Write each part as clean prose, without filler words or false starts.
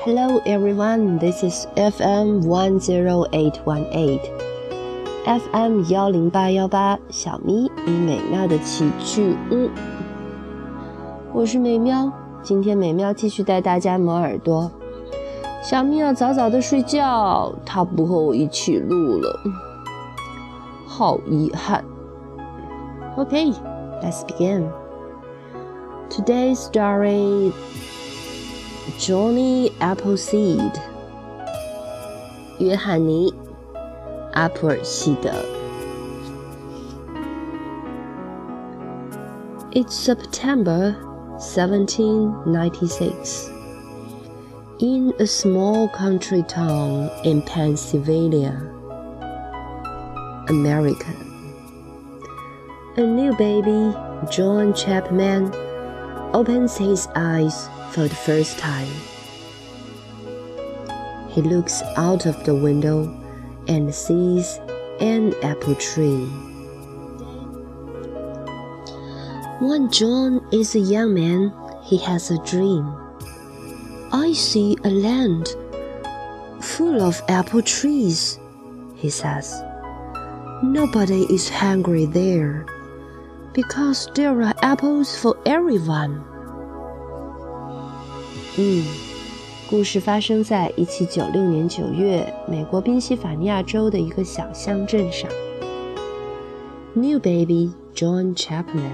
Hello everyone, this is FM 10818. FM 10818，小咪与美妙的奇趣屋。我是美妙，今天美妙继续带大家磨耳朵。小咪要早早的睡觉，她不和我一起录了，好遗憾。Okay, let's begin. Today's story.Johnny Appleseed 约翰尼·阿普尔西德 It's September 1796 in a small country town in Pennsylvania, America. A new baby, John Chapman, opens his eyes.For the first time, he looks out of the window and sees an apple tree. When John is a young man, he has a dream. I see a land full of apple trees, he says. Nobody is hungry there because there are apples for everyone.故事发生在1796年9月，美国宾夕法尼亚州的一个小乡镇上。New baby John Chapman，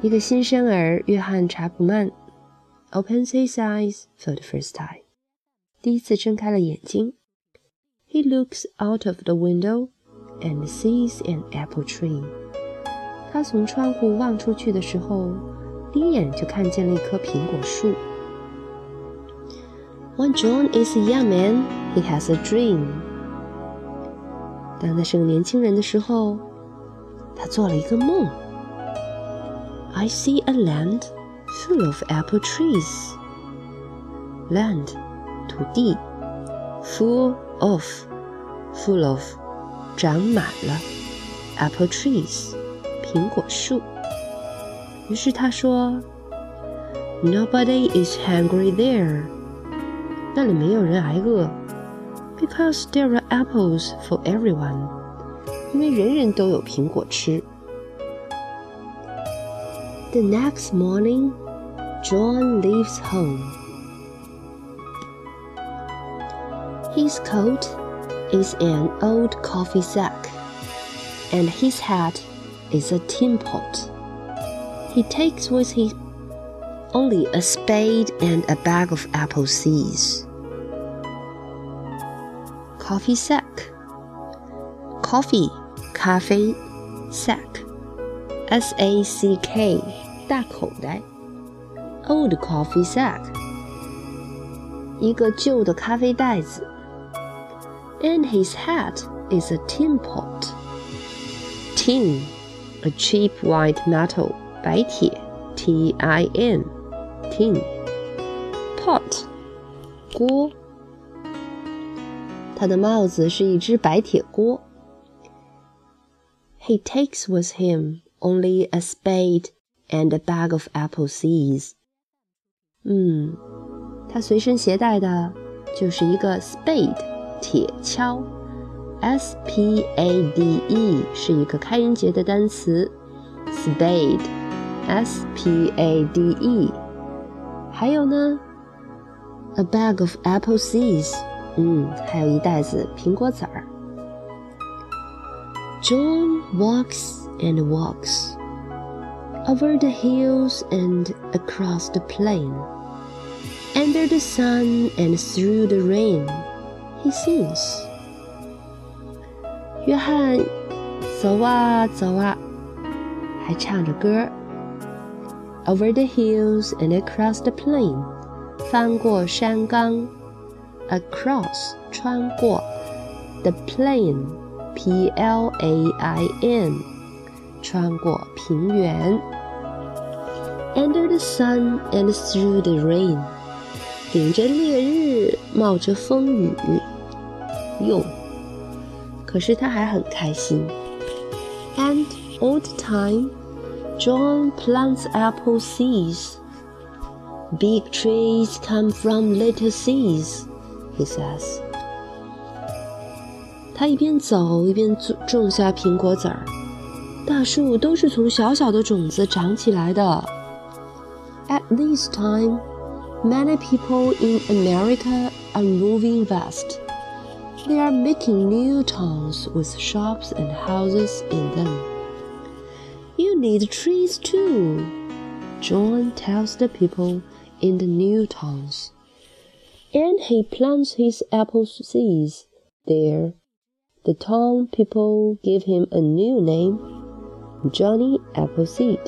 一个新生儿约翰·查普曼 ，opens his eyes for the first time， 第一次睁开了眼睛。He looks out of the window and sees an apple tree。 他从窗户望出去的时候。第一眼就看见了一棵苹果树。When John is a young man, he has a dream. 当他是个年轻人的时候，他做了一个梦。I see a land full of apple trees. Land, 土地 full of, 长满了 apple trees, 苹果树。于是他说 Nobody is hungry there 那里没有人挨饿 Because there are apples for everyone 因为人人都有苹果吃 The next morning, John leaves home. His coat is an old coffee sack, and his hat is a tin pot.He takes with him only a spade and a bag of apple seeds. Coffee sack. Coffee, 咖啡 sack, S-A-C-K, 大口袋 Old coffee sack, 一个旧的咖啡袋子 And his hat is a tin pot. Tin, a cheap white metal.白铁 T-I-N Tin Pot 锅他的帽子是一只白铁锅 He takes with him only a spade and a bag of apple seeds 他随身携带的就是一个 spade 铁锹 S-P-A-D-E 是一个开音节的单词 Spade S-P-A-D-E 还有呢 A bag of apple seeds 还有一袋子苹果籽儿 John walks and walks Over the hills and across the plain Under the sun and through the rain He sings 约翰走啊走啊还唱着歌Over the hills and across the plain 翻过山岗 Across 穿过 The plain P-L-A-I-N 穿过平原 Under the sun and through the rain 顶着烈日冒着风雨哟可是他还很开心 And all the time John plants apple seeds. Big trees come from little seeds, he says. 他一边走一边种下苹果籽儿，大树都是从小小的种子长起来的。At this time, many people in America are moving west. They are making new towns with shops and houses in them. You need trees too, John tells the people in the new towns. And he plants his apple seeds there.The town people give him a new name, Johnny Appleseed.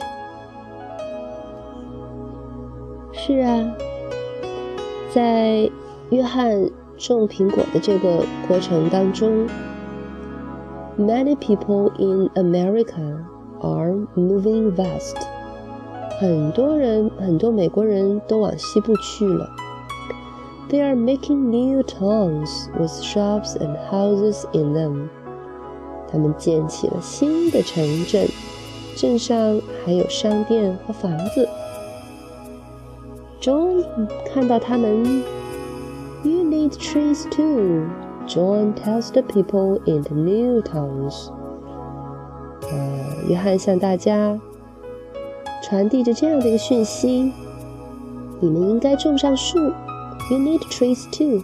是啊，在约翰种苹果的这个过程当中 ，many people in America are moving west. 很多美国人都往西部去了。They are making new towns with shops and houses in them. 他们建起了新的城镇，镇上还有商店和房子。John 看到他们 ，You need trees too. John tells the people in the new towns. 约翰向大家传递着这样的一个讯息：你们应该种上树。You need trees too,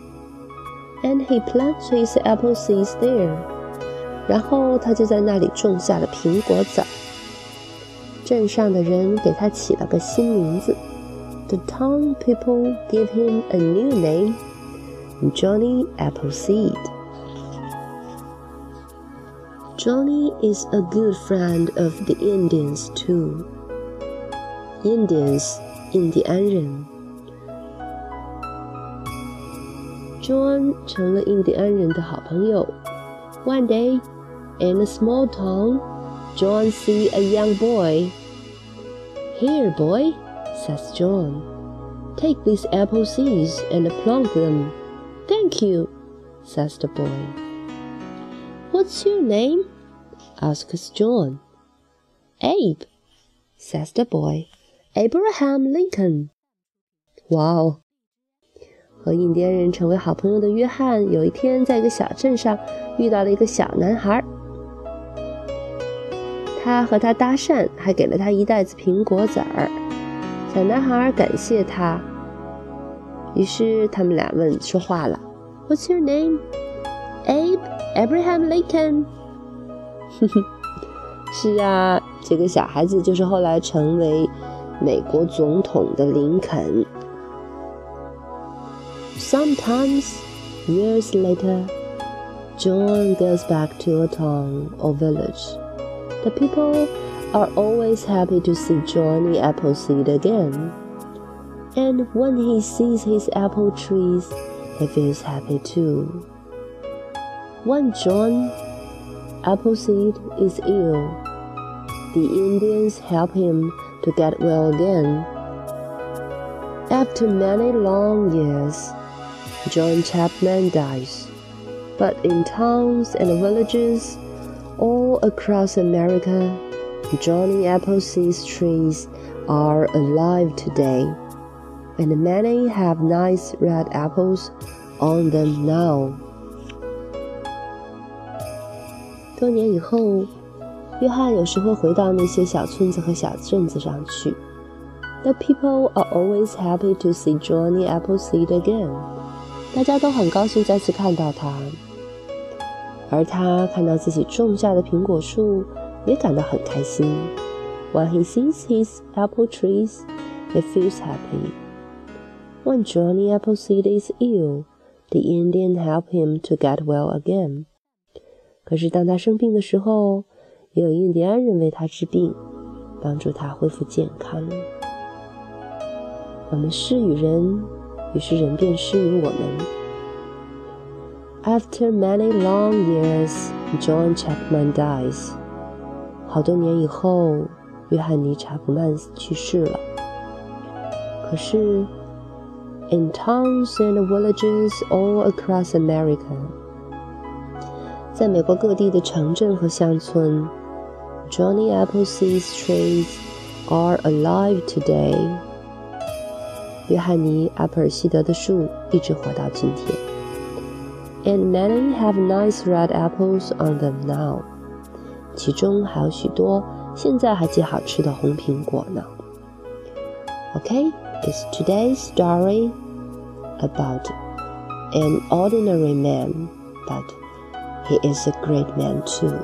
and he plants his apple seeds there. 然后他就在那里种下了苹果籽。镇上的人给他起了个新名字。The town people give him a new name, Johnny Appleseed. Johnny is a good friend of the Indians too. Indians, 印第安人。John 成了印第安人的好朋友。One day, in a small town, John sees a young boy. Here, boy, says John. Take these apple seeds and plant them. Thank you, says the boy. What's your name? Asks John. Abe, says the boy. Abraham Lincoln. Wow.和印第安人成为好朋友的约翰，有一天在一个小镇上遇到了一个小男孩。他和他搭讪，还给了他一袋子苹果籽儿。小男孩感谢他，于是他们俩说话了。What's your name? Abe Abraham Lincoln. 是啊，这个小孩子就是后来成为美国总统的林肯。Sometimes, years later, John goes back to a town or village. The people are always happy to see Johnny Appleseed again. And when he sees his apple trees, he feels happy too. When John Appleseed is ill, the Indians help him to get well again. After many long years,John Chapman dies, but in towns and villages all across America, Johnny Appleseed's trees are alive today, and many have nice red apples on them now. 多年以后，约翰有时会回到那些小村子和小镇子上去。The people are always happy to see Johnny Appleseed again.大家都很高兴再次看到他，而他看到自己种下的苹果树，也感到很开心。When he sees his apple trees, he feels happy. When Johnny Appleseed is ill, the Indians help him to get well again. 可是当他生病的时候，也有印第安人为他治病，帮助他恢复健康。我们事与人。于是人便施于我们。After many long years, John Chapman dies. 好多年以后，约翰尼·查普曼去世了。可是 ，in towns and villages all across America， 在美国各地的城镇和乡村 ，Johnny Appleseed's trees are alive today。约翰尼·阿普尔西德的树一直活到今天。And many have nice red apples on them now. 其中还有许多现在还极好吃的红苹果呢。Okay, it's today's story about an ordinary man, but he is a great man too.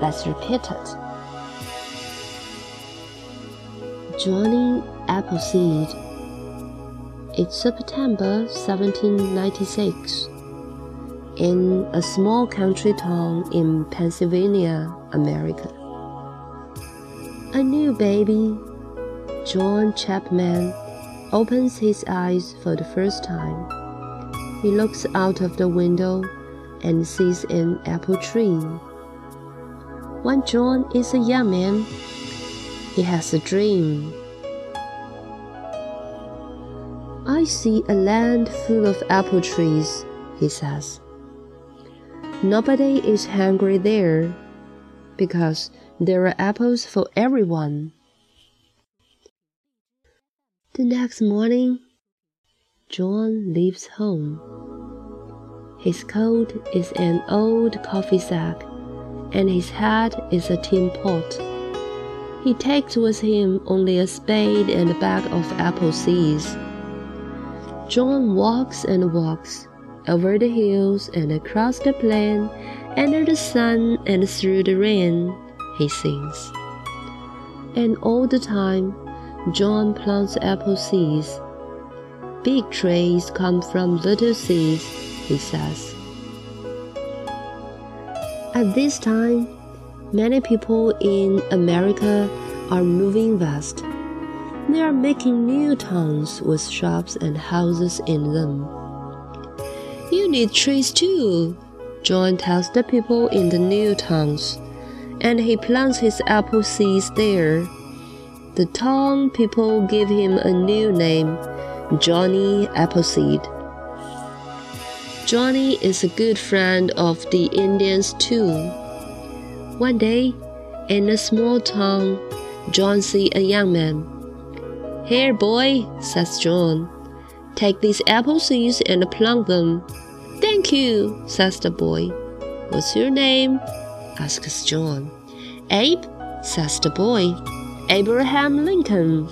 Let's repeat it. Johnny Appleseed. It's September 1796. In a small country town in Pennsylvania, America. A new baby, John Chapman, opens his eyes for the first time. He looks out of the window and sees an apple tree. When John is a young man, he has a dream. I see a land full of apple trees, he says. Nobody is hungry there, because there are apples for everyone. The next morning, John leaves home. His coat is an old coffee sack, and his hat is a tin pot. He takes with him only a spade and a bag of apple seeds. John walks and walks, over the hills and across the plain, under the sun and through the rain, he sings. And all the time, John plants apple seeds. Big trees come from little seeds, he says. At this time, many people in America are moving west. They are making new towns with shops and houses in them. You need trees too, John tells the people in the new towns, and he plants his apple seeds there. The town people give him a new name, Johnny Appleseed. Johnny is a good friend of the Indians too. One day, in a small town, John sees a young man. "Here, boy," says John. "Take these apple seeds and plant them." "Thank you," says the boy. "What's your name?" asks John. "Abe," says the boy. "Abraham Lincoln."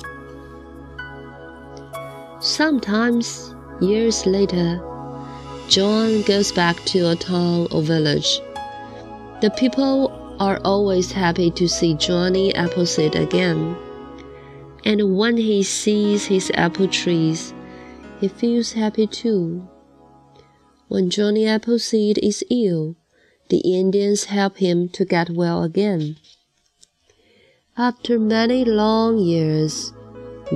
Sometimes, years later, John goes back to a town or village. The people are always happy to see Johnny Appleseed again. And when he sees his apple trees, he feels happy too. When Johnny Appleseed is ill, the Indians help him to get well again. After many long years,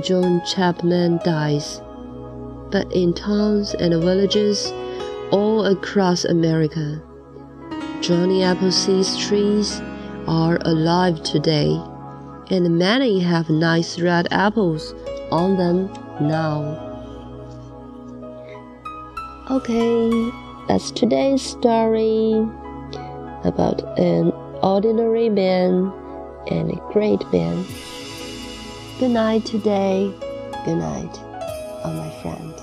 John Chapman dies. But in towns and villages, all across America, Johnny Appleseed's trees are alive today, and many have nice red apples on them now. Okay, that's today's story about an ordinary man and a great man. Good night today. Good night, my friend.